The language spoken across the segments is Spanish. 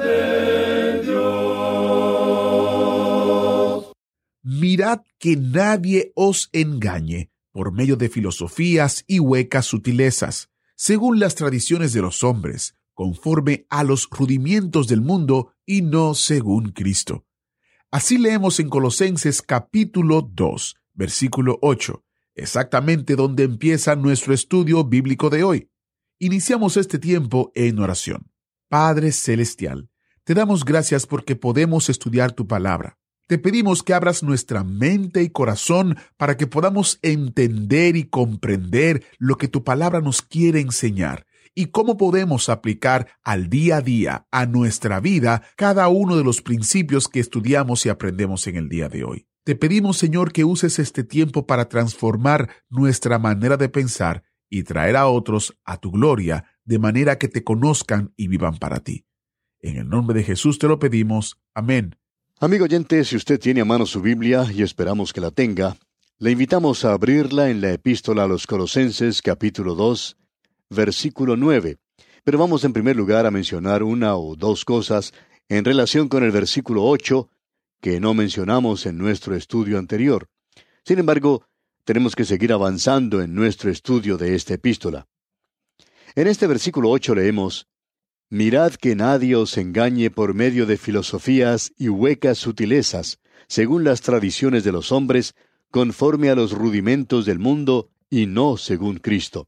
de Dios. Mirad que nadie os engañe por medio de filosofías y huecas sutilezas, según las tradiciones de los hombres, conforme a los rudimientos del mundo y no según Cristo. Así leemos en Colosenses capítulo 2, versículo 8, exactamente donde empieza nuestro estudio bíblico de hoy. Iniciamos este tiempo en oración. Padre Celestial, te damos gracias porque podemos estudiar tu palabra. Te pedimos que abras nuestra mente y corazón para que podamos entender y comprender lo que tu palabra nos quiere enseñar y cómo podemos aplicar al día a día, a nuestra vida, cada uno de los principios que estudiamos y aprendemos en el día de hoy. Te pedimos, Señor, que uses este tiempo para transformar nuestra manera de pensar y traer a otros a tu gloria, de manera que te conozcan y vivan para ti. En el nombre de Jesús te lo pedimos. Amén. Amigo oyente, si usted tiene a mano su Biblia, y esperamos que la tenga, le invitamos a abrirla en la Epístola a los Colosenses, capítulo 2, versículo 9. Pero vamos en primer lugar a mencionar una o dos cosas en relación con el versículo 8, que no mencionamos en nuestro estudio anterior. Sin embargo, tenemos que seguir avanzando en nuestro estudio de esta epístola. En este versículo 8 leemos, «Mirad que nadie os engañe por medio de filosofías y huecas sutilezas, según las tradiciones de los hombres, conforme a los rudimentos del mundo, y no según Cristo».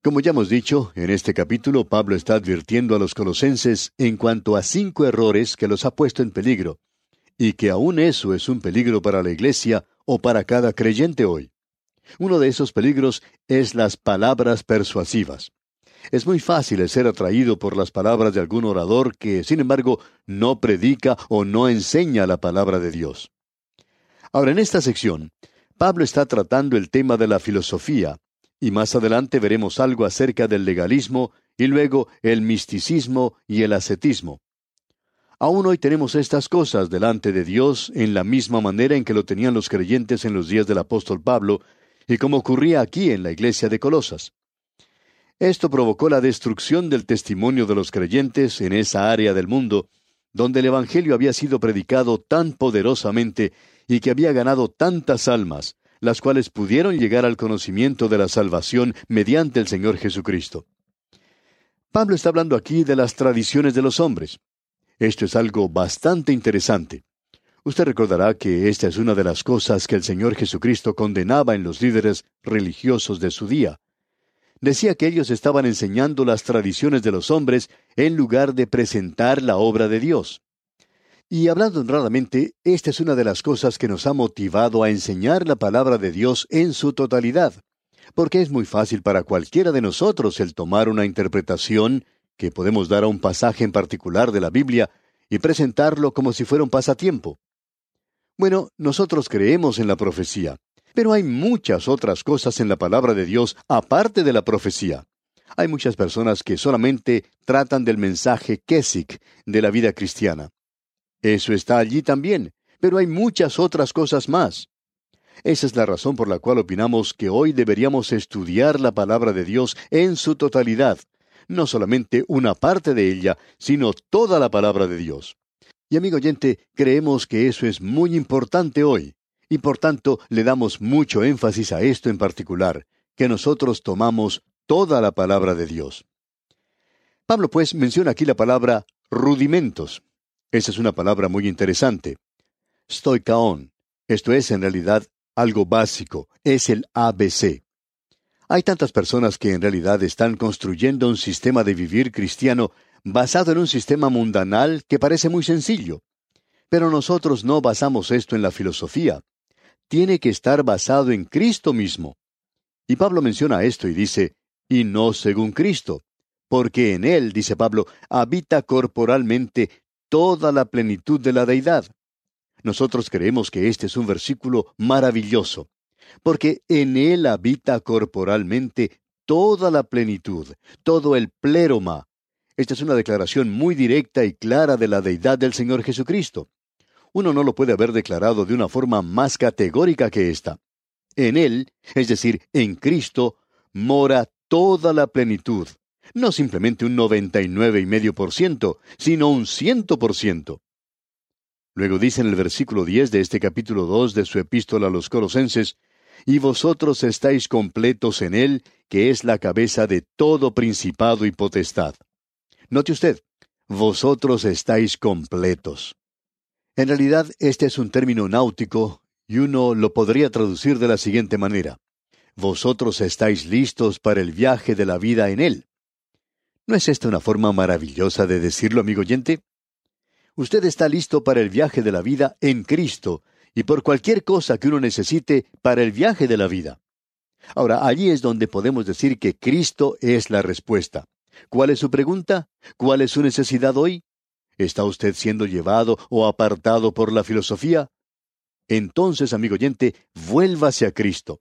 Como ya hemos dicho, en este capítulo Pablo está advirtiendo a los colosenses en cuanto a 5 errores que los ha puesto en peligro, y que aún eso es un peligro para la iglesia, o para cada creyente hoy. Uno de esos peligros es las palabras persuasivas. Es muy fácil ser atraído por las palabras de algún orador que, sin embargo, no predica o no enseña la palabra de Dios. Ahora, en esta sección, Pablo está tratando el tema de la filosofía, y más adelante veremos algo acerca del legalismo, y luego el misticismo y el ascetismo. Aún hoy tenemos estas cosas delante de Dios en la misma manera en que lo tenían los creyentes en los días del apóstol Pablo y como ocurría aquí en la iglesia de Colosas. Esto provocó la destrucción del testimonio de los creyentes en esa área del mundo donde el evangelio había sido predicado tan poderosamente y que había ganado tantas almas, las cuales pudieron llegar al conocimiento de la salvación mediante el Señor Jesucristo. Pablo está hablando aquí de las tradiciones de los hombres. Esto es algo bastante interesante. Usted recordará que esta es una de las cosas que el Señor Jesucristo condenaba en los líderes religiosos de su día. Decía que ellos estaban enseñando las tradiciones de los hombres en lugar de presentar la obra de Dios. Y hablando honradamente, esta es una de las cosas que nos ha motivado a enseñar la palabra de Dios en su totalidad, porque es muy fácil para cualquiera de nosotros el tomar una interpretación que podemos dar a un pasaje en particular de la Biblia y presentarlo como si fuera un pasatiempo. Bueno, nosotros creemos en la profecía, pero hay muchas otras cosas en la palabra de Dios aparte de la profecía. Hay muchas personas que solamente tratan del mensaje Keswick de la vida cristiana. Eso está allí también, pero hay muchas otras cosas más. Esa es la razón por la cual opinamos que hoy deberíamos estudiar la palabra de Dios en su totalidad, no solamente una parte de ella, sino toda la palabra de Dios. Y amigo oyente, creemos que eso es muy importante hoy, y por tanto le damos mucho énfasis a esto en particular, que nosotros tomamos toda la palabra de Dios. Pablo, pues, menciona aquí la palabra rudimentos. Esa es una palabra muy interesante. Stoikaón. Esto es, en realidad, algo básico. Es el ABC. Hay tantas personas que en realidad están construyendo un sistema de vivir cristiano basado en un sistema mundanal que parece muy sencillo. Pero nosotros no basamos esto en la filosofía. Tiene que estar basado en Cristo mismo. Y Pablo menciona esto y dice, y no según Cristo, porque en él, dice Pablo, habita corporalmente toda la plenitud de la deidad. Nosotros creemos que este es un versículo maravilloso, porque en él habita corporalmente toda la plenitud, todo el pléroma. Esta es una declaración muy directa y clara de la deidad del Señor Jesucristo. Uno no lo puede haber declarado de una forma más categórica que esta. En él, es decir, en Cristo, mora toda la plenitud. No simplemente un 99,5%, sino un 100%. Luego dice en el versículo 10 de este capítulo 2 de su epístola a los Colosenses, «Y vosotros estáis completos en él, que es la cabeza de todo principado y potestad». Note usted, «vosotros estáis completos». En realidad, este es un término náutico, y uno lo podría traducir de la siguiente manera. «Vosotros estáis listos para el viaje de la vida en él». ¿No es esta una forma maravillosa de decirlo, amigo oyente? Usted está listo para el viaje de la vida en Cristo y por cualquier cosa que uno necesite para el viaje de la vida. Ahora, allí es donde podemos decir que Cristo es la respuesta. ¿Cuál es su pregunta? ¿Cuál es su necesidad hoy? ¿Está usted siendo llevado o apartado por la filosofía? Entonces, amigo oyente, vuélvase a Cristo.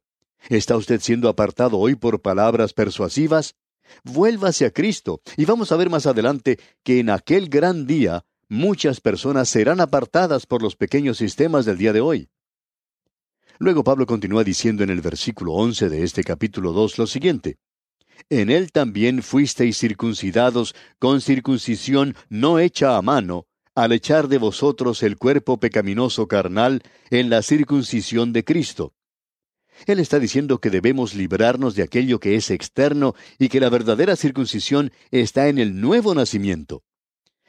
¿Está usted siendo apartado hoy por palabras persuasivas? Vuélvase a Cristo, y vamos a ver más adelante que en aquel gran día muchas personas serán apartadas por los pequeños sistemas del día de hoy. Luego Pablo continúa diciendo en el versículo 11 de este capítulo 2 lo siguiente, «En él también fuisteis circuncidados con circuncisión no hecha a mano, al echar de vosotros el cuerpo pecaminoso carnal en la circuncisión de Cristo». Él está diciendo que debemos librarnos de aquello que es externo y que la verdadera circuncisión está en el nuevo nacimiento.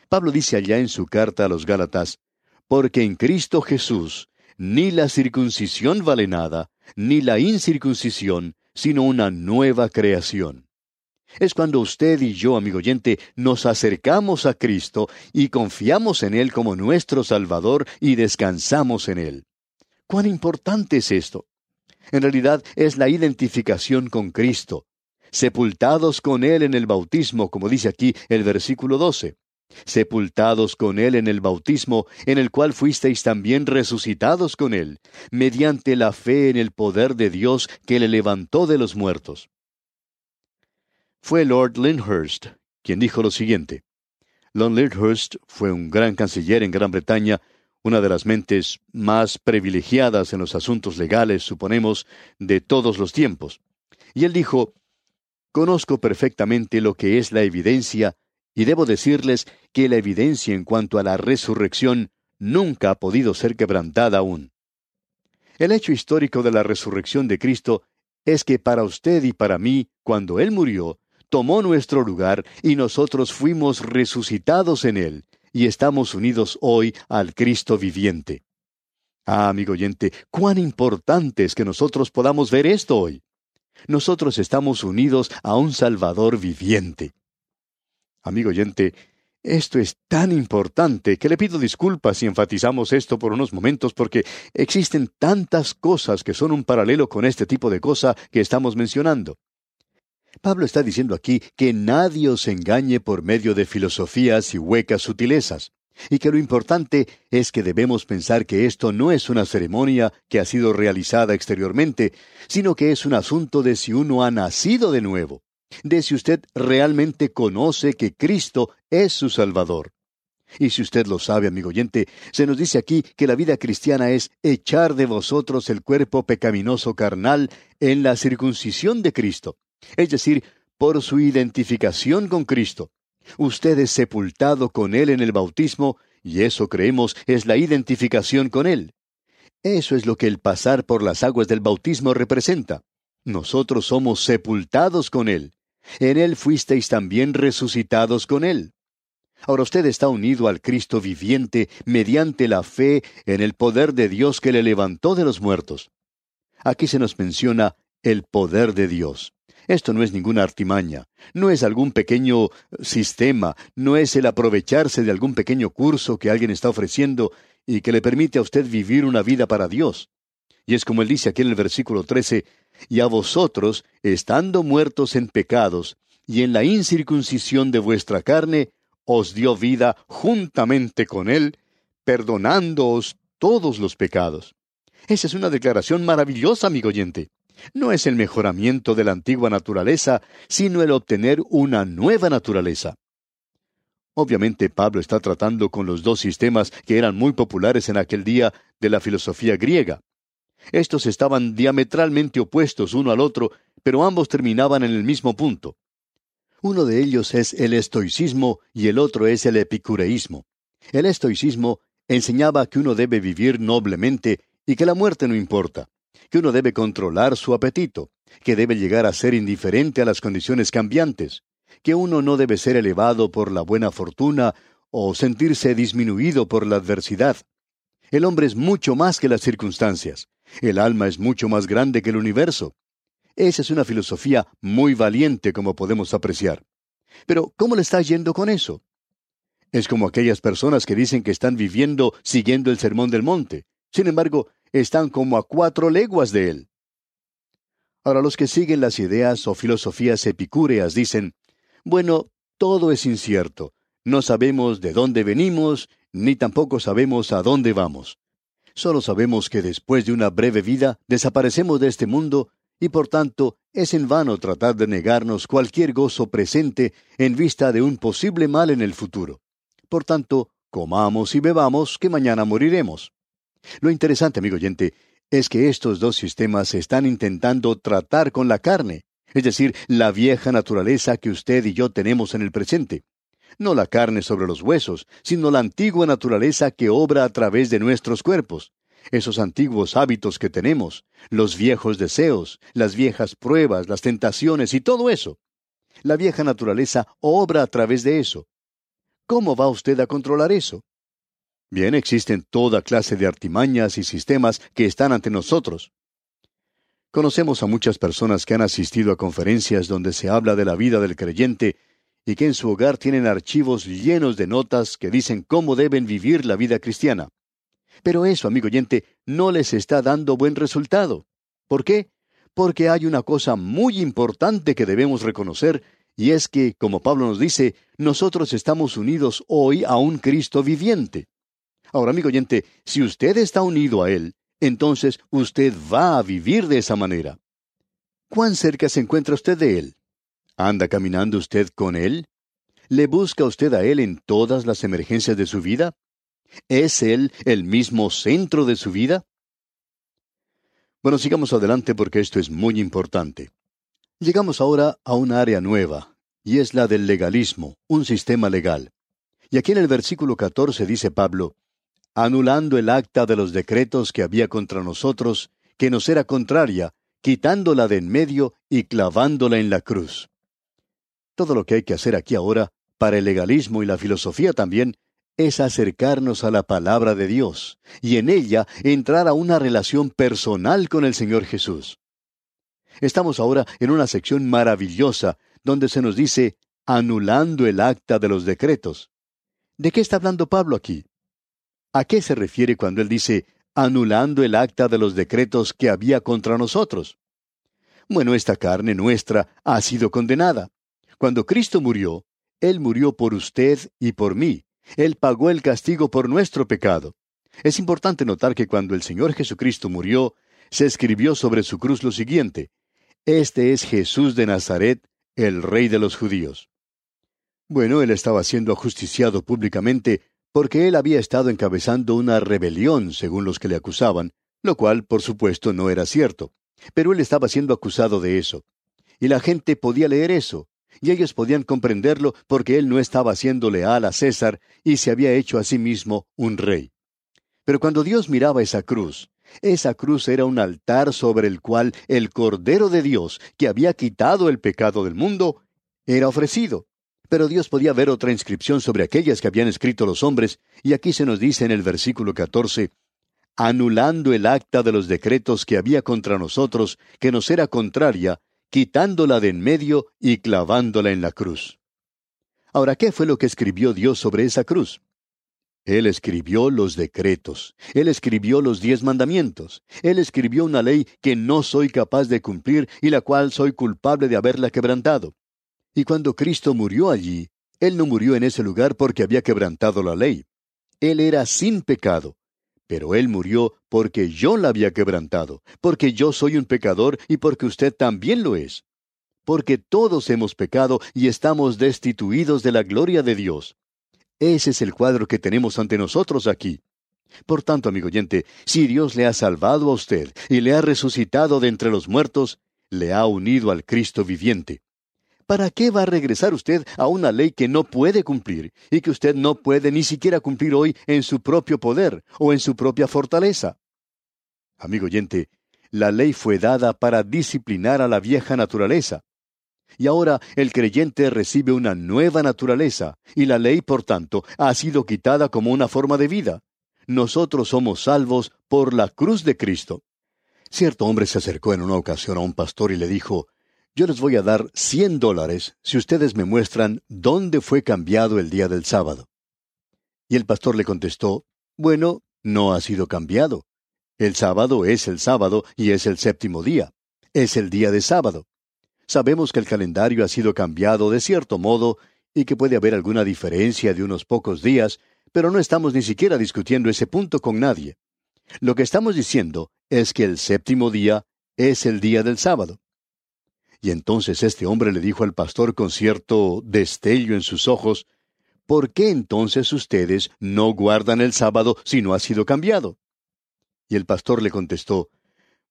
Pablo dice allá en su carta a los Gálatas, «Porque en Cristo Jesús ni la circuncisión vale nada, ni la incircuncisión, sino una nueva creación». Es cuando usted y yo, amigo oyente, nos acercamos a Cristo y confiamos en Él como nuestro Salvador y descansamos en Él. ¿Cuán importante es esto? En realidad, es la identificación con Cristo. Sepultados con Él en el bautismo, como dice aquí el versículo 12. Sepultados con Él en el bautismo, en el cual fuisteis también resucitados con Él, mediante la fe en el poder de Dios que le levantó de los muertos. Fue Lord Lyndhurst quien dijo lo siguiente. Lord Lyndhurst fue un gran canciller en Gran Bretaña, una de las mentes más privilegiadas en los asuntos legales, suponemos, de todos los tiempos. Y él dijo, «Conozco perfectamente lo que es la evidencia, y debo decirles que la evidencia en cuanto a la resurrección nunca ha podido ser quebrantada aún». El hecho histórico de la resurrección de Cristo es que para usted y para mí, cuando Él murió, tomó nuestro lugar y nosotros fuimos resucitados en Él. Y estamos unidos hoy al Cristo viviente. Ah, amigo oyente, cuán importante es que nosotros podamos ver esto hoy. Nosotros estamos unidos a un Salvador viviente. Amigo oyente, esto es tan importante que le pido disculpas si enfatizamos esto por unos momentos porque existen tantas cosas que son un paralelo con este tipo de cosa que estamos mencionando. Pablo está diciendo aquí que nadie os engañe por medio de filosofías y huecas sutilezas, y que lo importante es que debemos pensar que esto no es una ceremonia que ha sido realizada exteriormente, sino que es un asunto de si uno ha nacido de nuevo, de si usted realmente conoce que Cristo es su Salvador. Y si usted lo sabe, amigo oyente, se nos dice aquí que la vida cristiana es echar de vosotros el cuerpo pecaminoso carnal en la circuncisión de Cristo. Es decir, por su identificación con Cristo. Usted es sepultado con Él en el bautismo, y eso creemos es la identificación con Él. Eso es lo que el pasar por las aguas del bautismo representa. Nosotros somos sepultados con Él. En Él fuisteis también resucitados con Él. Ahora usted está unido al Cristo viviente mediante la fe en el poder de Dios que le levantó de los muertos. Aquí se nos menciona el poder de Dios. Esto no es ninguna artimaña, no es algún pequeño sistema, no es el aprovecharse de algún pequeño curso que alguien está ofreciendo y que le permite a usted vivir una vida para Dios. Y es como él dice aquí en el versículo 13, «Y a vosotros, estando muertos en pecados y en la incircuncisión de vuestra carne, os dio vida juntamente con él, perdonándoos todos los pecados. Esa es una declaración maravillosa, amigo oyente. No es el mejoramiento de la antigua naturaleza, sino el obtener una nueva naturaleza. Obviamente, Pablo está tratando con los dos sistemas que eran muy populares en aquel día de la filosofía griega. Estos estaban diametralmente opuestos uno al otro, pero ambos terminaban en el mismo punto. Uno de ellos es el estoicismo y el otro es el epicureísmo. El estoicismo enseñaba que uno debe vivir noblemente y que la muerte no importa, que uno debe controlar su apetito, que debe llegar a ser indiferente a las condiciones cambiantes, que uno no debe ser elevado por la buena fortuna o sentirse disminuido por la adversidad. El hombre es mucho más que las circunstancias. El alma es mucho más grande que el universo. Esa es una filosofía muy valiente, como podemos apreciar. Pero, ¿cómo le está yendo con eso? Es como aquellas personas que dicen que están viviendo siguiendo el Sermón del Monte. Sin embargo, están como a 4 leguas de él. Ahora, los que siguen las ideas o filosofías epicúreas dicen, bueno, todo es incierto. No sabemos de dónde venimos, ni tampoco sabemos a dónde vamos. Solo sabemos que después de una breve vida desaparecemos de este mundo y, por tanto, es en vano tratar de negarnos cualquier gozo presente en vista de un posible mal en el futuro. Por tanto, comamos y bebamos, que mañana moriremos. Lo interesante, amigo oyente, es que estos dos sistemas están intentando tratar con la carne, es decir, la vieja naturaleza que usted y yo tenemos en el presente. No la carne sobre los huesos, sino la antigua naturaleza que obra a través de nuestros cuerpos, esos antiguos hábitos que tenemos, los viejos deseos, las viejas pruebas, las tentaciones y todo eso. La vieja naturaleza obra a través de eso. ¿Cómo va usted a controlar eso? Bien, existen toda clase de artimañas y sistemas que están ante nosotros. Conocemos a muchas personas que han asistido a conferencias donde se habla de la vida del creyente y que en su hogar tienen archivos llenos de notas que dicen cómo deben vivir la vida cristiana. Pero eso, amigo oyente, no les está dando buen resultado. ¿Por qué? Porque hay una cosa muy importante que debemos reconocer, y es que, como Pablo nos dice, nosotros estamos unidos hoy a un Cristo viviente. Ahora, amigo oyente, si usted está unido a Él, entonces usted va a vivir de esa manera. ¿Cuán cerca se encuentra usted de Él? ¿Anda caminando usted con Él? ¿Le busca usted a Él en todas las emergencias de su vida? ¿Es Él el mismo centro de su vida? Bueno, sigamos adelante porque esto es muy importante. Llegamos ahora a un área nueva, y es la del legalismo, un sistema legal. Y aquí en el versículo 14 dice Pablo, anulando el acta de los decretos que había contra nosotros, que nos era contraria, quitándola de en medio y clavándola en la cruz. Todo lo que hay que hacer aquí ahora, para el legalismo y la filosofía también, es acercarnos a la palabra de Dios, y en ella entrar a una relación personal con el Señor Jesús. Estamos ahora en una sección maravillosa, donde se nos dice, anulando el acta de los decretos. ¿De qué está hablando Pablo aquí? ¿A qué se refiere cuando él dice, anulando el acta de los decretos que había contra nosotros? Bueno, esta carne nuestra ha sido condenada. Cuando Cristo murió, Él murió por usted y por mí. Él pagó el castigo por nuestro pecado. Es importante notar que cuando el Señor Jesucristo murió, se escribió sobre su cruz lo siguiente: este es Jesús de Nazaret, el Rey de los Judíos. Bueno, Él estaba siendo ajusticiado públicamente porque Él había estado encabezando una rebelión, según los que le acusaban, lo cual, por supuesto, no era cierto. Pero Él estaba siendo acusado de eso. Y la gente podía leer eso, y ellos podían comprenderlo porque Él no estaba siendo leal a César y se había hecho a sí mismo un rey. Pero cuando Dios miraba esa cruz era un altar sobre el cual el Cordero de Dios, que había quitado el pecado del mundo, era ofrecido. Pero Dios podía ver otra inscripción sobre aquellas que habían escrito los hombres, y aquí se nos dice en el versículo 14, anulando el acta de los decretos que había contra nosotros, que nos era contraria, quitándola de en medio y clavándola en la cruz. Ahora, ¿qué fue lo que escribió Dios sobre esa cruz? Él escribió los decretos. Él escribió los 10 mandamientos. Él escribió una ley que no soy capaz de cumplir y la cual soy culpable de haberla quebrantado. Y cuando Cristo murió allí, Él no murió en ese lugar porque había quebrantado la ley. Él era sin pecado. Pero Él murió porque yo la había quebrantado, porque yo soy un pecador y porque usted también lo es. Porque todos hemos pecado y estamos destituidos de la gloria de Dios. Ese es el cuadro que tenemos ante nosotros aquí. Por tanto, amigo oyente, si Dios le ha salvado a usted y le ha resucitado de entre los muertos, le ha unido al Cristo viviente. ¿Para qué va a regresar usted a una ley que no puede cumplir y que usted no puede ni siquiera cumplir hoy en su propio poder o en su propia fortaleza? Amigo oyente, la ley fue dada para disciplinar a la vieja naturaleza. Y ahora el creyente recibe una nueva naturaleza y la ley, por tanto, ha sido quitada como una forma de vida. Nosotros somos salvos por la cruz de Cristo. Cierto hombre se acercó en una ocasión a un pastor y le dijo: «Yo les voy a dar $100 si ustedes me muestran dónde fue cambiado el día del sábado». Y el pastor le contestó: «Bueno, no ha sido cambiado. El sábado es el sábado y es el séptimo día. Es el día de sábado. Sabemos que el calendario ha sido cambiado de cierto modo y que puede haber alguna diferencia de unos pocos días, pero no estamos ni siquiera discutiendo ese punto con nadie. Lo que estamos diciendo es que el séptimo día es el día del sábado». Y entonces este hombre le dijo al pastor con cierto destello en sus ojos: «¿Por qué entonces ustedes no guardan el sábado si no ha sido cambiado?». Y el pastor le contestó: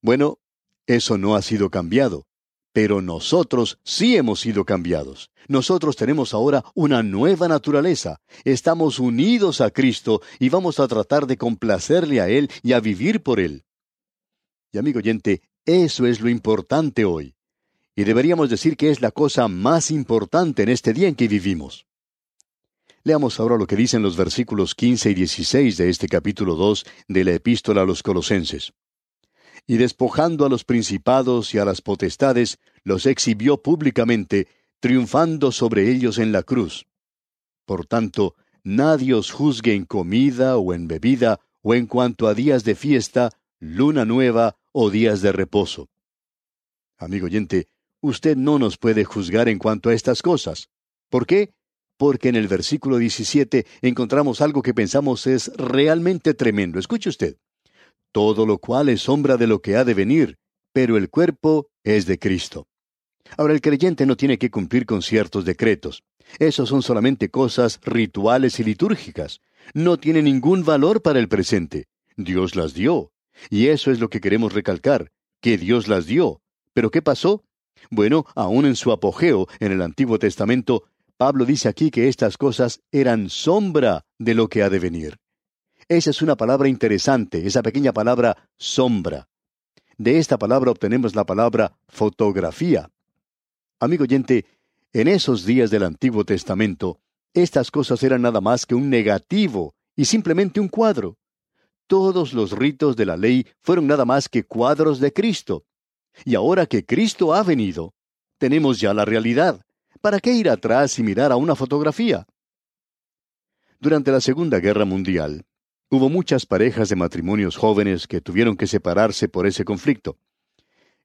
«Bueno, eso no ha sido cambiado, pero nosotros sí hemos sido cambiados. Nosotros tenemos ahora una nueva naturaleza. Estamos unidos a Cristo y vamos a tratar de complacerle a Él y a vivir por Él». Y amigo oyente, eso es lo importante hoy. Y deberíamos decir que es la cosa más importante en este día en que vivimos. Leamos ahora lo que dicen los versículos 15 y 16 de este capítulo 2 de la Epístola a los Colosenses. «Y despojando a los principados y a las potestades, los exhibió públicamente, triunfando sobre ellos en la cruz. Por tanto, nadie os juzgue en comida o en bebida, o en cuanto a días de fiesta, luna nueva o días de reposo». Amigo oyente, usted no nos puede juzgar en cuanto a estas cosas. ¿Por qué? Porque en el versículo 17 encontramos algo que pensamos es realmente tremendo. Escuche usted. «Todo lo cual es sombra de lo que ha de venir, pero el cuerpo es de Cristo». Ahora, el creyente no tiene que cumplir con ciertos decretos. Esos son solamente cosas rituales y litúrgicas. No tiene ningún valor para el presente. Dios las dio. Y eso es lo que queremos recalcar, que Dios las dio. ¿Pero qué pasó? Bueno, aún en su apogeo, en el Antiguo Testamento, Pablo dice aquí que estas cosas eran sombra de lo que ha de venir. Esa es una palabra interesante, esa pequeña palabra sombra. De esta palabra obtenemos la palabra fotografía. Amigo oyente, en esos días del Antiguo Testamento, estas cosas eran nada más que un negativo y simplemente un cuadro. Todos los ritos de la ley fueron nada más que cuadros de Cristo. Y ahora que Cristo ha venido, tenemos ya la realidad. ¿Para qué ir atrás y mirar a una fotografía? Durante la Segunda Guerra Mundial, hubo muchas parejas de matrimonios jóvenes que tuvieron que separarse por ese conflicto.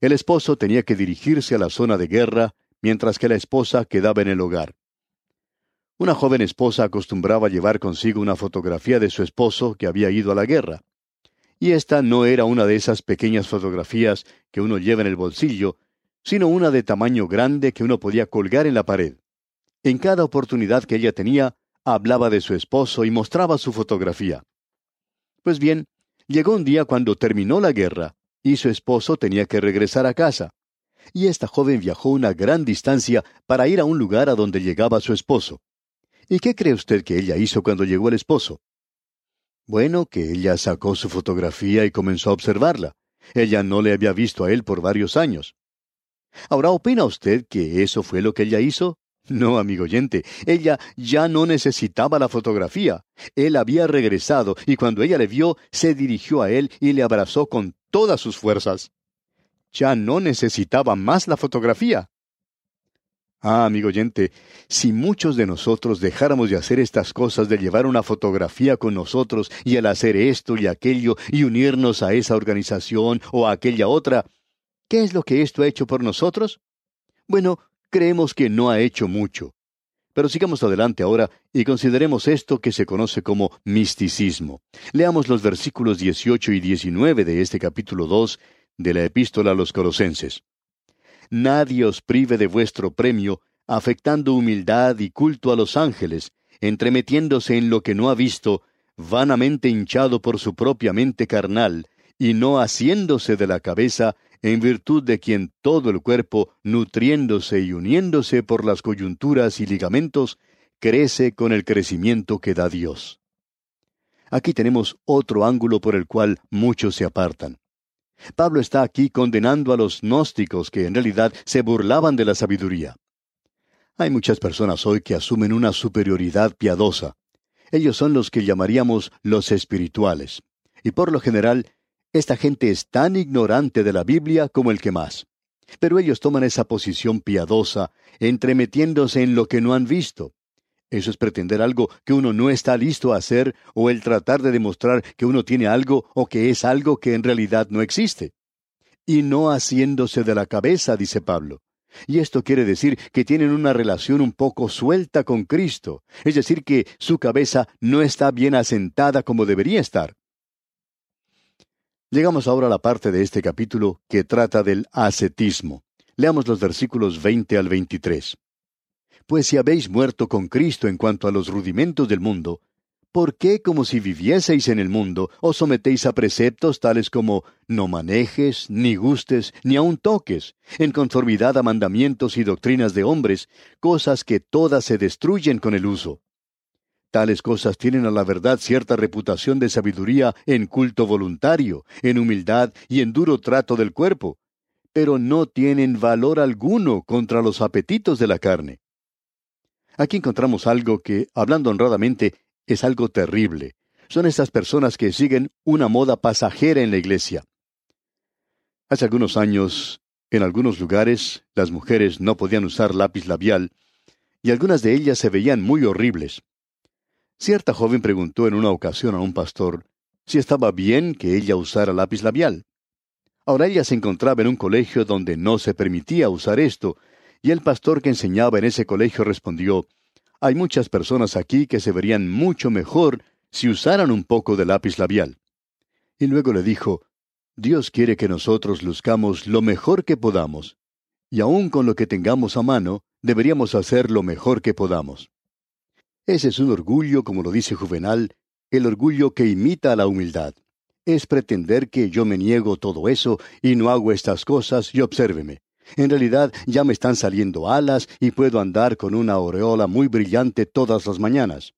El esposo tenía que dirigirse a la zona de guerra, mientras que la esposa quedaba en el hogar. Una joven esposa acostumbraba llevar consigo una fotografía de su esposo que había ido a la guerra. Y esta no era una de esas pequeñas fotografías que uno lleva en el bolsillo, sino una de tamaño grande que uno podía colgar en la pared. En cada oportunidad que ella tenía, hablaba de su esposo y mostraba su fotografía. Pues bien, llegó un día cuando terminó la guerra y su esposo tenía que regresar a casa. Y esta joven viajó una gran distancia para ir a un lugar a donde llegaba su esposo. ¿Y qué cree usted que ella hizo cuando llegó el esposo? Bueno, que ella sacó su fotografía y comenzó a observarla. Ella no le había visto a él por varios años. Ahora, ¿opina usted que eso fue lo que ella hizo? No, amigo oyente, ella ya no necesitaba la fotografía. Él había regresado y cuando ella le vio, se dirigió a él y le abrazó con todas sus fuerzas. Ya no necesitaba más la fotografía. Ah, amigo oyente, si muchos de nosotros dejáramos de hacer estas cosas, de llevar una fotografía con nosotros y al hacer esto y aquello y unirnos a esa organización o a aquella otra, ¿qué es lo que esto ha hecho por nosotros? Bueno, creemos que no ha hecho mucho. Pero sigamos adelante ahora y consideremos esto que se conoce como misticismo. Leamos los versículos 18 y 19 de este capítulo 2 de la Epístola a los Colosenses. Nadie os prive de vuestro premio, afectando humildad y culto a los ángeles, entremetiéndose en lo que no ha visto, vanamente hinchado por su propia mente carnal, y no haciéndose de la cabeza, en virtud de quien todo el cuerpo, nutriéndose y uniéndose por las coyunturas y ligamentos, crece con el crecimiento que da Dios. Aquí tenemos otro ángulo por el cual muchos se apartan. Pablo está aquí condenando a los gnósticos que en realidad se burlaban de la sabiduría. Hay muchas personas hoy que asumen una superioridad piadosa. Ellos son los que llamaríamos los espirituales. Y por lo general, esta gente es tan ignorante de la Biblia como el que más. Pero ellos toman esa posición piadosa, entremetiéndose en lo que no han visto. Eso es pretender algo que uno no está listo a hacer, o el tratar de demostrar que uno tiene algo o que es algo que en realidad no existe. Y no haciéndose de la cabeza, dice Pablo. Y esto quiere decir que tienen una relación un poco suelta con Cristo, es decir, que su cabeza no está bien asentada como debería estar. Llegamos ahora a la parte de este capítulo que trata del ascetismo. Leamos los versículos 20 al 23. Pues si habéis muerto con Cristo en cuanto a los rudimentos del mundo, ¿por qué, como si vivieseis en el mundo, os sometéis a preceptos tales como no manejes, ni gustes, ni aun toques, en conformidad a mandamientos y doctrinas de hombres, cosas que todas se destruyen con el uso? Tales cosas tienen a la verdad cierta reputación de sabiduría en culto voluntario, en humildad y en duro trato del cuerpo, pero no tienen valor alguno contra los apetitos de la carne. Aquí encontramos algo que, hablando honradamente, es algo terrible. Son estas personas que siguen una moda pasajera en la iglesia. Hace algunos años, en algunos lugares, las mujeres no podían usar lápiz labial, y algunas de ellas se veían muy horribles. Cierta joven preguntó en una ocasión a un pastor si estaba bien que ella usara lápiz labial. Ahora ella se encontraba en un colegio donde no se permitía usar esto, y el pastor que enseñaba en ese colegio respondió, «Hay muchas personas aquí que se verían mucho mejor si usaran un poco de lápiz labial». Y luego le dijo, «Dios quiere que nosotros luzcamos lo mejor que podamos, y aun con lo que tengamos a mano, deberíamos hacer lo mejor que podamos». Ese es un orgullo, como lo dice Juvenal, el orgullo que imita a la humildad. Es pretender que yo me niego todo eso y no hago estas cosas y obsérveme. En realidad ya me están saliendo alas y puedo andar con una aureola muy brillante todas las mañanas.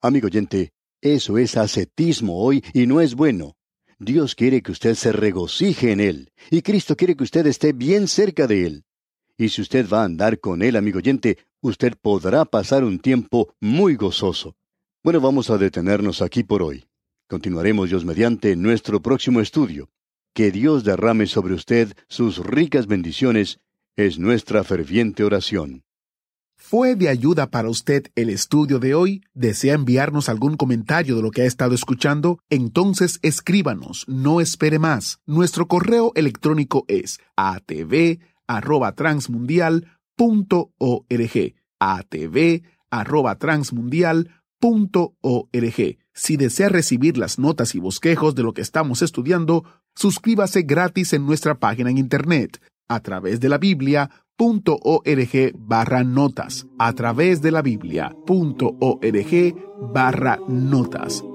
Amigo oyente, eso es ascetismo hoy y no es bueno. Dios quiere que usted se regocije en Él y Cristo quiere que usted esté bien cerca de Él. Y si usted va a andar con Él, amigo oyente, usted podrá pasar un tiempo muy gozoso. Bueno, vamos a detenernos aquí por hoy. Continuaremos, Dios mediante, nuestro próximo estudio. Que Dios derrame sobre usted sus ricas bendiciones es nuestra ferviente oración. ¿Fue de ayuda para usted el estudio de hoy? ¿Desea enviarnos algún comentario de lo que ha estado escuchando? Entonces escríbanos, no espere más. Nuestro correo electrónico es atv@transmundial.org, atv@transmundial.org. Si desea recibir las notas y bosquejos de lo que estamos estudiando, suscríbase gratis en nuestra página en internet, a través de la biblia.org/notas, a través de la biblia.org/notas.